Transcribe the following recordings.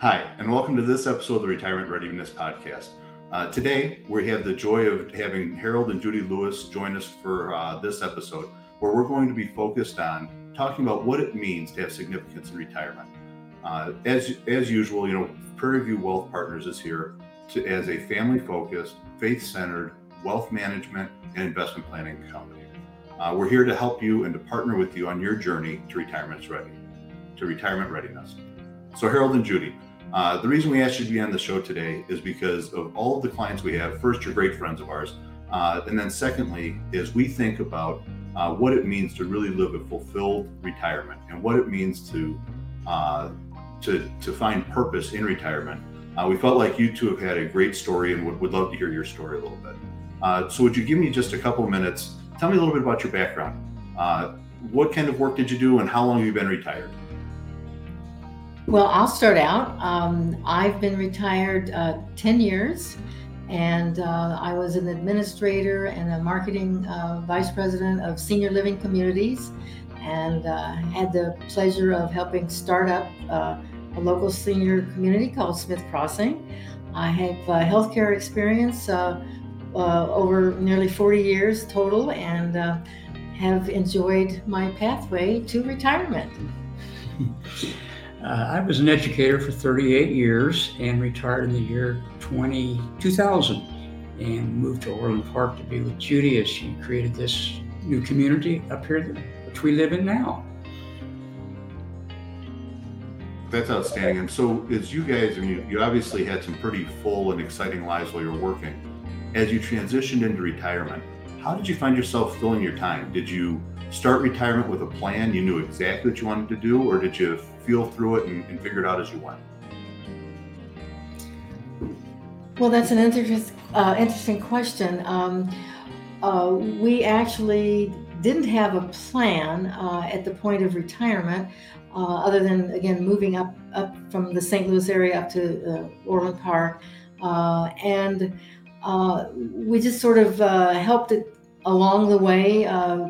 Hi, and welcome to this episode of the Retirement Readiness Podcast. Today, we have the joy of having Harold and Judy Lewis join us for this episode, where we're going to be focused on talking about what it means to have significance in retirement. As usual, Prairie View Wealth Partners is here as a family-focused, faith-centered wealth management and investment planning company. We're here to help you and to partner with you on your journey to retirement readiness. So Harold and Judy, the reason we asked you to be on the show today is because of all of the clients we have. First, you're great friends of ours. And then secondly, is we think about what it means to really live a fulfilled retirement and what it means to find purpose in retirement. We felt like you two have had a great story and would love to hear your story a little bit. So would you give me just a couple minutes? Tell me a little bit about your background. What kind of work did you do and how long have you been retired? Well, I'll start out. I've been retired 10 years, and I was an administrator and a marketing vice president of senior living communities, and had the pleasure of helping start up a local senior community called Smith Crossing. I have healthcare experience over nearly 40 years total, and have enjoyed my pathway to retirement. I was an educator for 38 years and retired in the year 2000 and moved to Orland Park to be with Judy as she created this new community up here which we live in now. That's outstanding. And so as you guys, you obviously had some pretty full and exciting lives while you were working. As you transitioned into retirement, how did you find yourself filling your time? Did you start retirement with a plan? You knew exactly what you wanted to do, or did you feel through it and figure it out as you went? Well, that's an interesting question. We actually didn't have a plan at the point of retirement, other than, again, moving up from the St. Louis area up to Orland Park. And we just sort of helped it along the way,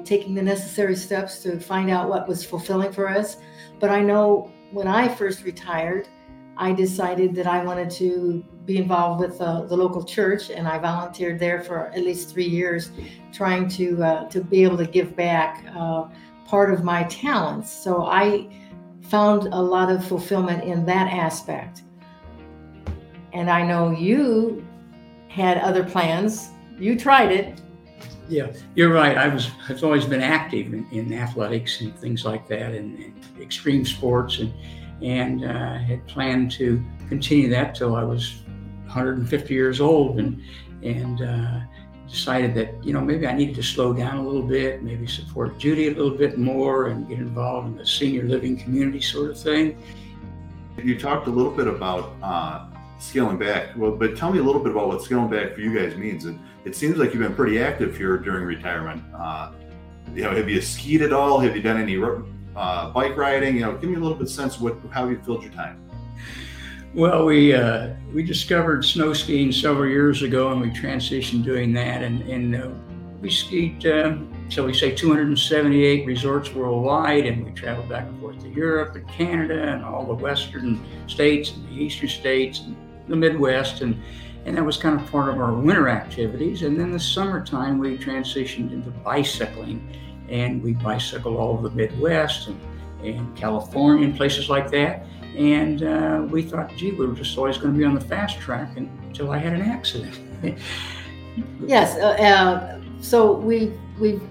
taking the necessary steps to find out what was fulfilling for us. But I know when I first retired, I decided that I wanted to be involved with the local church, and I volunteered there for at least 3 years, trying to be able to give back part of my talents. So I found a lot of fulfillment in that aspect. And I know you had other plans. You tried it. Yeah, you're right. I've always been active in athletics and things like that, and extreme sports, and had planned to continue that till I was 150 years old, and decided that maybe I needed to slow down a little bit, maybe support Judy a little bit more, and get involved in the senior living community sort of thing. You talked a little bit about scaling back. Well, but tell me a little bit about what scaling back for you guys means. And it seems like you've been pretty active here during retirement. Have you skied at all? Have you done any bike riding? Give me a little bit of sense how you filled your time. Well, we discovered snow skiing several years ago, and we transitioned doing that. And we skied, shall we say, 278 resorts worldwide, and we traveled back and forth to Europe and Canada and all the western states and the eastern states and the Midwest, and that was kind of part of our winter activities. And then the summertime, we transitioned into bicycling, and we bicycled all over the Midwest and California and places like that. And we thought, we were just always going to be on the fast track until I had an accident. Yes. So we've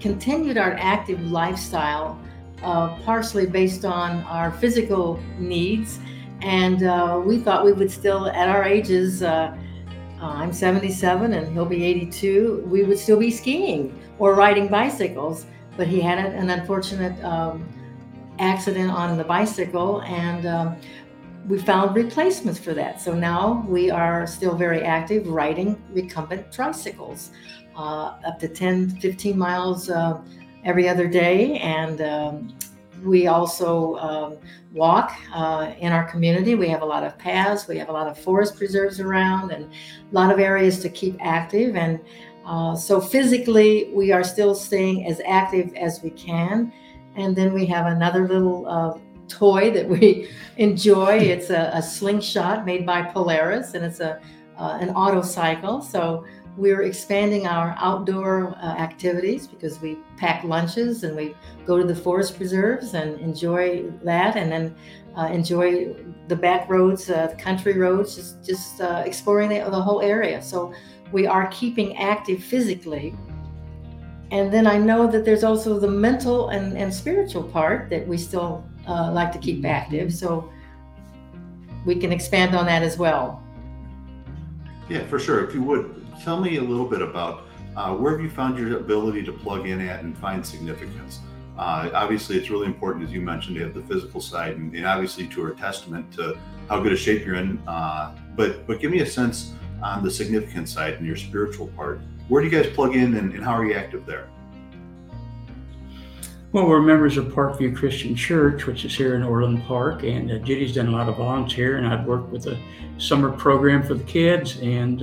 continued our active lifestyle, partially based on our physical needs. And we thought we would still, at our ages, I'm 77 and he'll be 82, we would still be skiing or riding bicycles. But he had an unfortunate accident on the bicycle, and we found replacements for that. So now we are still very active riding recumbent tricycles, up to 10-15 miles every other day. And we also walk in our community. We have a lot of paths. We have a lot of forest preserves around, and a lot of areas to keep active. And so physically, we are still staying as active as we can. And then we have another little toy that we enjoy. It's a slingshot made by Polaris, and it's an auto cycle. So we're expanding our outdoor activities because we pack lunches and we go to the forest preserves and enjoy that, and then enjoy the back roads, the country roads, just exploring the whole area. So we are keeping active physically. And then I know that there's also the mental and spiritual part that we still like to keep active. So we can expand on that as well. Yeah, for sure. If you would, tell me a little bit about where have you found your ability to plug in at and find significance? Obviously, it's really important, as you mentioned, to have the physical side and obviously to our testament to how good a shape you're in. But give me a sense on the significant side and your spiritual part. Where do you guys plug in and how are you active there? Well, we're members of Parkview Christian Church, which is here in Orland Park, and Judy's done a lot of volunteer, and I've worked with a summer program for the kids and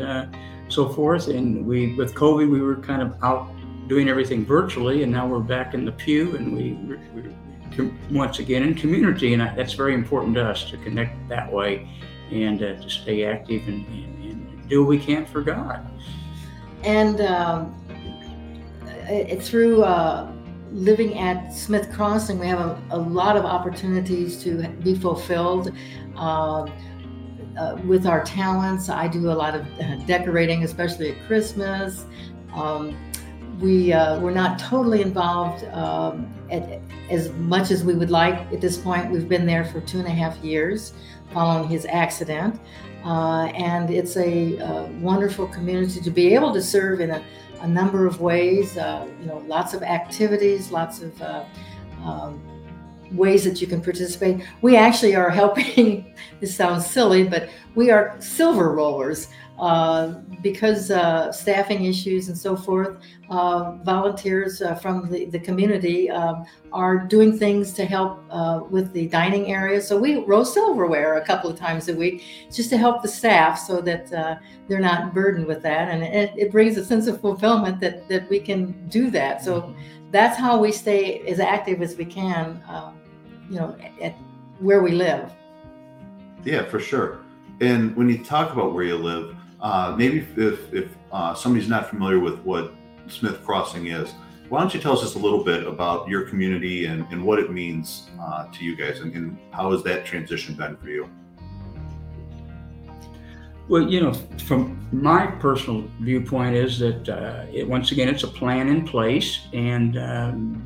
so forth. And we, with COVID, we were kind of out doing everything virtually, and now we're back in the pew, and we're once again in community, and that's very important to us to connect that way and to stay active and do what we can for God. And through living at Smith Crossing, we have a lot of opportunities to be fulfilled with our talents. I do a lot of decorating, especially at Christmas. We're not totally involved as much as we would like at this point. We've been there for 2.5 years following his accident. And it's a wonderful community to be able to serve in a number of ways, lots of activities, lots of ways that you can participate. We actually are helping, this sounds silly, but we are silver rollers because staffing issues and so forth. Volunteers from the community are doing things to help with the dining area. So we roll silverware a couple of times a week just to help the staff so that they're not burdened with that. And it brings a sense of fulfillment that we can do that. So that's how we stay as active as we can, at where we live. Yeah, for sure. And when you talk about where you live, maybe if somebody's not familiar with what Smith Crossing is, why don't you tell us just a little bit about your community and what it means to you guys, and how has that transition been for you? Well, from my personal viewpoint is that, once again, it's a plan in place, and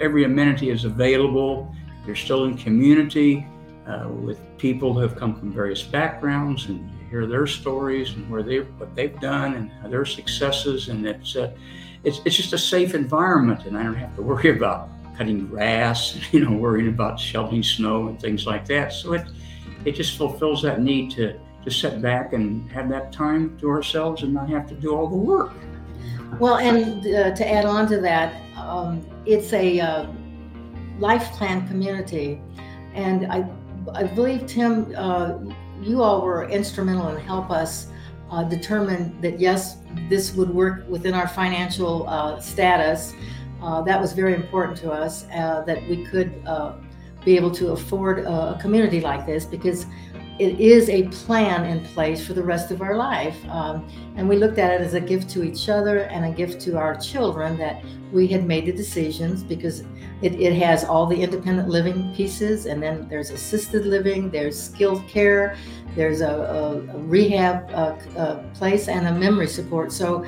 every amenity is available. You're still in community with people who have come from various backgrounds, and hear their stories and what they've done and their successes. And it's just a safe environment, and I don't have to worry about cutting grass, worrying about shoveling snow and things like that. So it just fulfills that need to sit back and have that time to ourselves and not have to do all the work. Well, and to add on to that, it's a life plan community. And I believe, Tim, you all were instrumental in help us determine that, yes, this would work within our financial status. That was very important to us, that we could be able to afford a community like this, because it is a plan in place for the rest of our life. And we looked at it as a gift to each other and a gift to our children, that we had made the decisions, because it has all the independent living pieces, and then there's assisted living, there's skilled care, there's a rehab place, and a memory support. So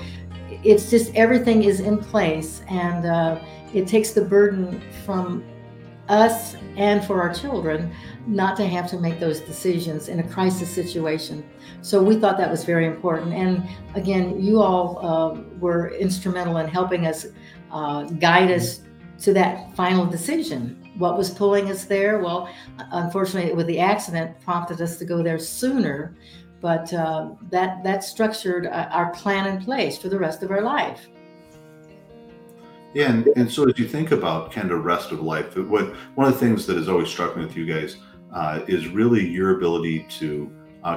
it's just everything is in place, and it takes the burden from us and for our children not to have to make those decisions in a crisis situation. So we thought that was very important. And again, you all were instrumental in helping us guide us to that final decision. What was pulling us there? Well, unfortunately, with the accident, prompted us to go there sooner, but that structured our plan in place for the rest of our life. Yeah, and so as you think about kind of rest of life, one of the things that has always struck me with you guys is really your ability to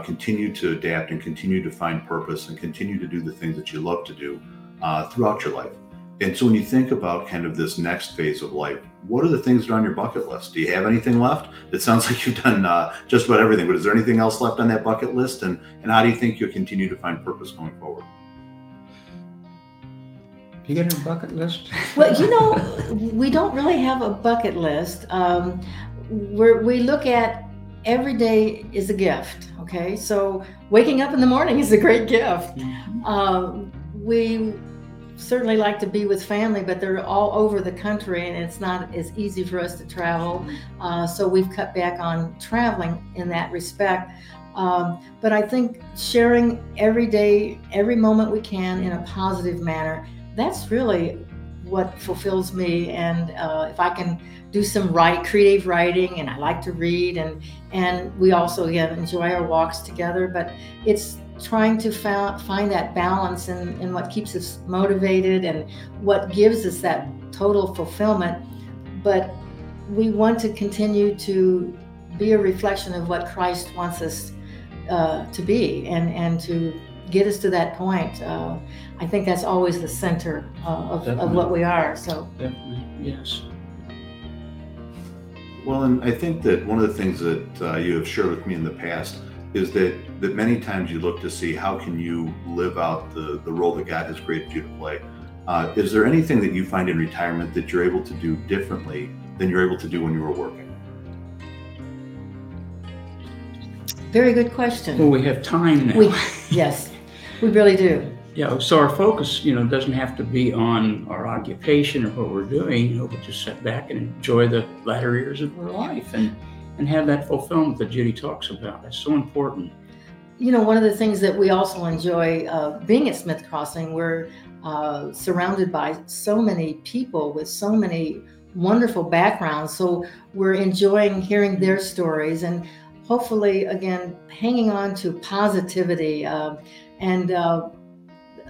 continue to adapt and continue to find purpose and continue to do the things that you love to do throughout your life. And so when you think about kind of this next phase of life, what are the things that are on your bucket list? Do you have anything left? It sounds like you've done just about everything, but is there anything else left on that bucket list? And how do you think you'll continue to find purpose going forward? You got a bucket list? Well, you know, we don't really have a bucket list. We look at every day is a gift, okay? So waking up in the morning is a great gift. Mm-hmm. We certainly like to be with family, but they're all over the country and it's not as easy for us to travel. So we've cut back on traveling in that respect. But I think sharing every day, every moment we can in a positive manner, that's really what fulfills me. And if I can do some creative writing, and I like to read, and we also enjoy our walks together, but it's trying to find that balance in what keeps us motivated and what gives us that total fulfillment. But we want to continue to be a reflection of what Christ wants us to be and to get us to that point. I think that's always the center of what we are. So definitely, yes. Well, and I think that one of the things that you have shared with me in the past is that many times you look to see how can you live out the role that God has created you to play. Is there anything that you find in retirement that you're able to do differently than you're able to do when you were working? Very good question. Well, we have time now. Yes, we really do. Yeah, so our focus, doesn't have to be on our occupation or what we're doing. We'll just sit back and enjoy the latter years of our life and have that fulfillment that Judy talks about. That's so important. One of the things that we also enjoy being at Smith Crossing, we're surrounded by so many people with so many wonderful backgrounds. So we're enjoying hearing their stories and hopefully, again, hanging on to positivity and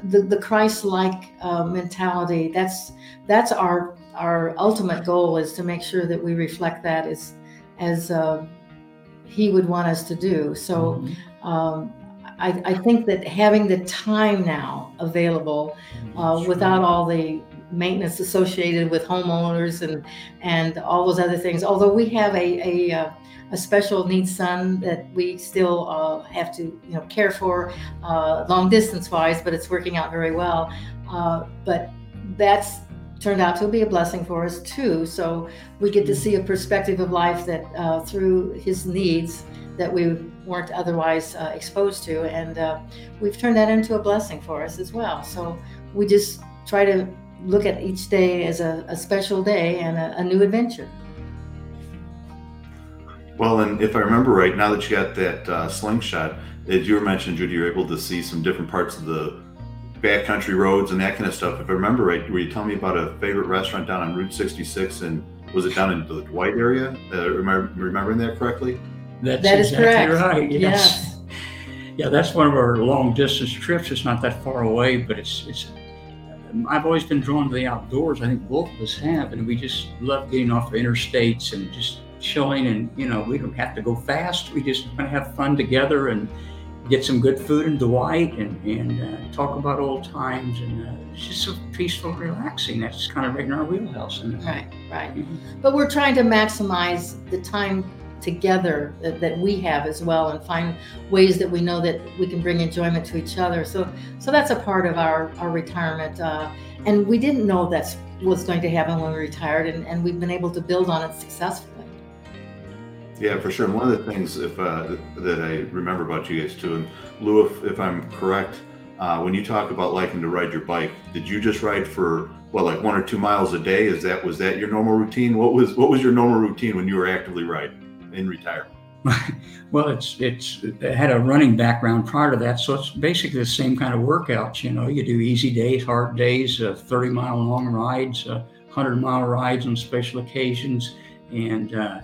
the Christ-like mentality. That's our ultimate goal, is to make sure that we reflect that as he would want us to do. So I think that having the time now available without all the maintenance associated with homeowners and all those other things, although we have a special needs son that we still have to care for long distance wise, but it's working out very well. But that's turned out to be a blessing for us too. So we get to see a perspective of life that through his needs that we weren't otherwise exposed to. And we've turned that into a blessing for us as well. So we just try to look at each day as a special day and a new adventure. Well, and if I remember right, now that you got that slingshot, as you were mentioning, Judy, you're able to see some different parts of the backcountry roads and that kind of stuff. If I remember right, were you telling me about a favorite restaurant down on Route 66, and was it down in the Dwight area? Am I remembering that correctly? That is exactly correct. Right. Yes. Yeah, that's one of our long distance trips. It's not that far away, but it's. I've always been drawn to the outdoors. I think both of us have, and we just love getting off the interstates and just chilling. And we don't have to go fast. We just want to have fun together and get some good food in Dwight and talk about old times, and it's just so peaceful and relaxing. That's just kind of right in our wheelhouse. Right. Mm-hmm. But we're trying to maximize the time together that we have as well, and find ways that we know that we can bring enjoyment to each other. So that's a part of our retirement. And we didn't know that's what's going to happen when we retired, and we've been able to build on it successfully. Yeah, for sure. And one of the things that I remember about you guys too, and Lou, if I'm correct, when you talk about liking to ride your bike, did you just ride for like 1 or 2 miles a day? Was that your normal routine? What was your normal routine when you were actively riding in retirement? Well, it had a running background prior to that, so it's basically the same kind of workouts. You do easy days, hard days, 30-mile long rides, 100-mile rides on special occasions, and.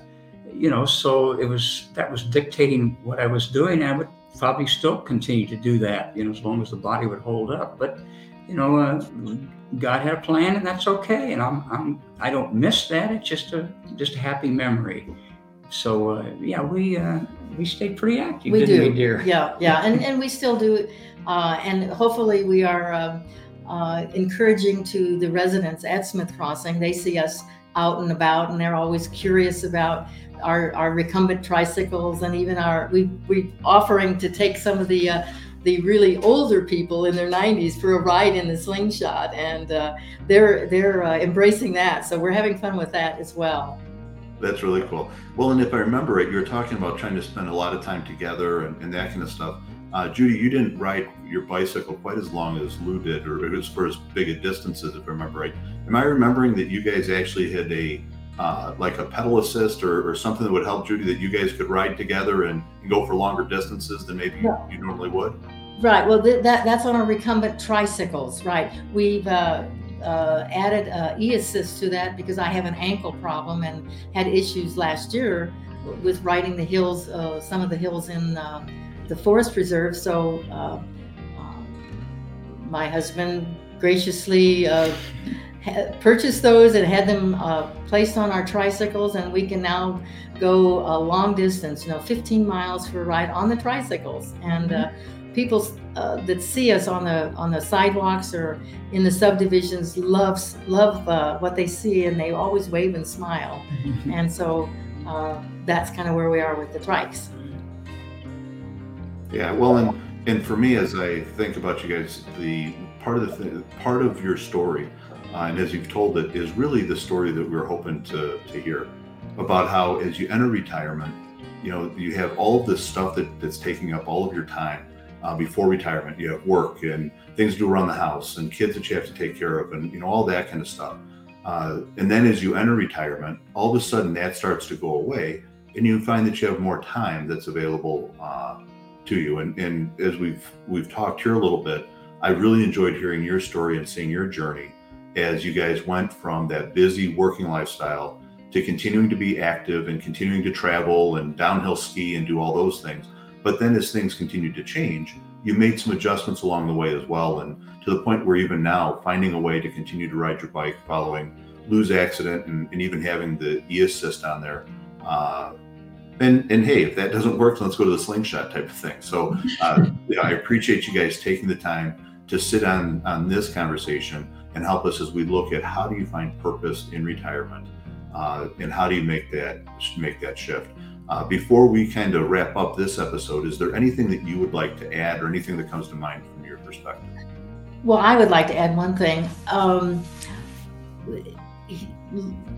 So that was dictating what I was doing. I would probably still continue to do that, as long as the body would hold up. But, God had a plan, and that's okay. And I don't miss that. It's just a happy memory. So we stayed pretty active. We didn't we, dear? Yeah, and we still do. And hopefully we are encouraging to the residents at Smith Crossing. They see us out and about, and they're always curious about our recumbent tricycles, and even we're offering to take some of the really older people in their 90s for a ride in the slingshot, and they're embracing that. So we're having fun with that as well. That's really cool. Well, and if I remember it, you were talking about trying to spend a lot of time together and that kind of stuff. Judy, you didn't ride your bicycle quite as long as Lou did, or it was for as big a distance, as if I remember right. Am I remembering that you guys actually had a pedal assist or something that would help Judy, that you guys could ride together and go for longer distances than maybe you normally would? Right. Well, that's on our recumbent tricycles, right? We've added e-assist to that because I have an ankle problem and had issues last year with riding the hills, some of the hills in the forest preserve. So my husband graciously purchased those and had them placed on our tricycles, and we can now go a long distance, 15 miles for a ride on the tricycles. And people that see us on the sidewalks or in the subdivisions love what they see, and they always wave and smile. And so that's kind of where we are with the trikes. Yeah, well, and for me, as I think about you guys, the part of your story, and as you've told it, is really the story that we're hoping to hear about how, as you enter retirement, you have all of this stuff that's taking up all of your time. Before retirement, you have work and things to do around the house and kids that you have to take care of, and all that kind of stuff. And then as you enter retirement, all of a sudden that starts to go away, and you find that you have more time that's available to you. And as we've talked here a little bit, I really enjoyed hearing your story and seeing your journey as you guys went from that busy working lifestyle to continuing to be active and continuing to travel and downhill ski and do all those things. But then as things continued to change, you made some adjustments along the way as well. And to the point where even now, finding a way to continue to ride your bike following Lou's accident and even having the e-assist on there. And hey, if that doesn't work, let's go to the slingshot type of thing. So I appreciate you guys taking the time to sit on this conversation and help us as we look at how do you find purpose in retirement, and how do you make that shift. Before we kind of wrap up this episode, is there anything that you would like to add or anything that comes to mind from your perspective? Well, I would like to add one thing.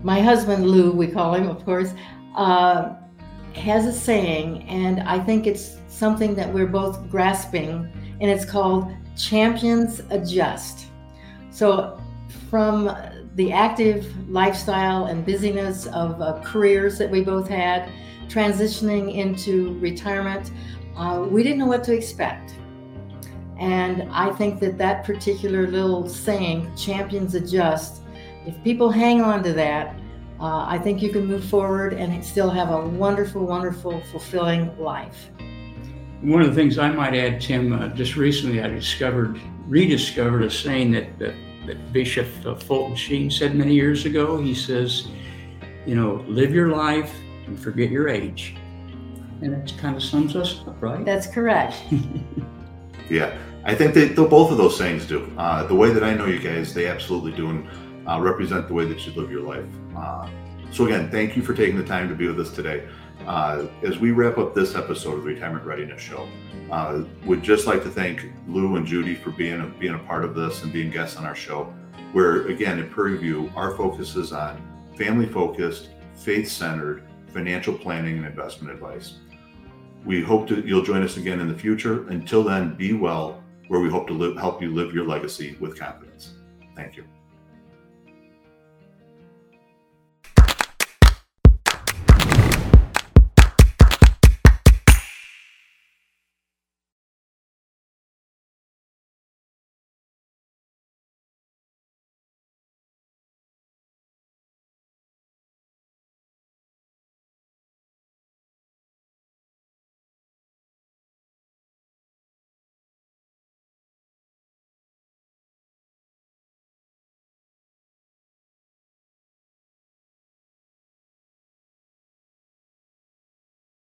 My husband, Lou, we call him, of course, has a saying, and I think it's something that we're both grasping, and it's called champions adjust. So from the active lifestyle and busyness of careers that we both had, transitioning into retirement, we didn't know what to expect. And I think that particular little saying, champions adjust, if people hang on to that, I think you can move forward and still have a wonderful, wonderful, fulfilling life. One of the things I might add, Tim, just recently I rediscovered a saying that Bishop Fulton Sheen said many years ago. He says, live your life and forget your age. And that kind of sums us up, right? That's correct. Yeah, I think both of those sayings do. The way that I know you guys, they absolutely do, and represent the way that you live your life. So again, thank you for taking the time to be with us today. As we wrap up this episode of the Retirement Readiness Show, we'd just like to thank Lou and Judy for being a part of this and being guests on our show, where again, at Prairie View, our focus is on family-focused, faith-centered financial planning and investment advice. We hope you'll join us again in the future. Until then, be well, where we hope to help you live your legacy with confidence. Thank you.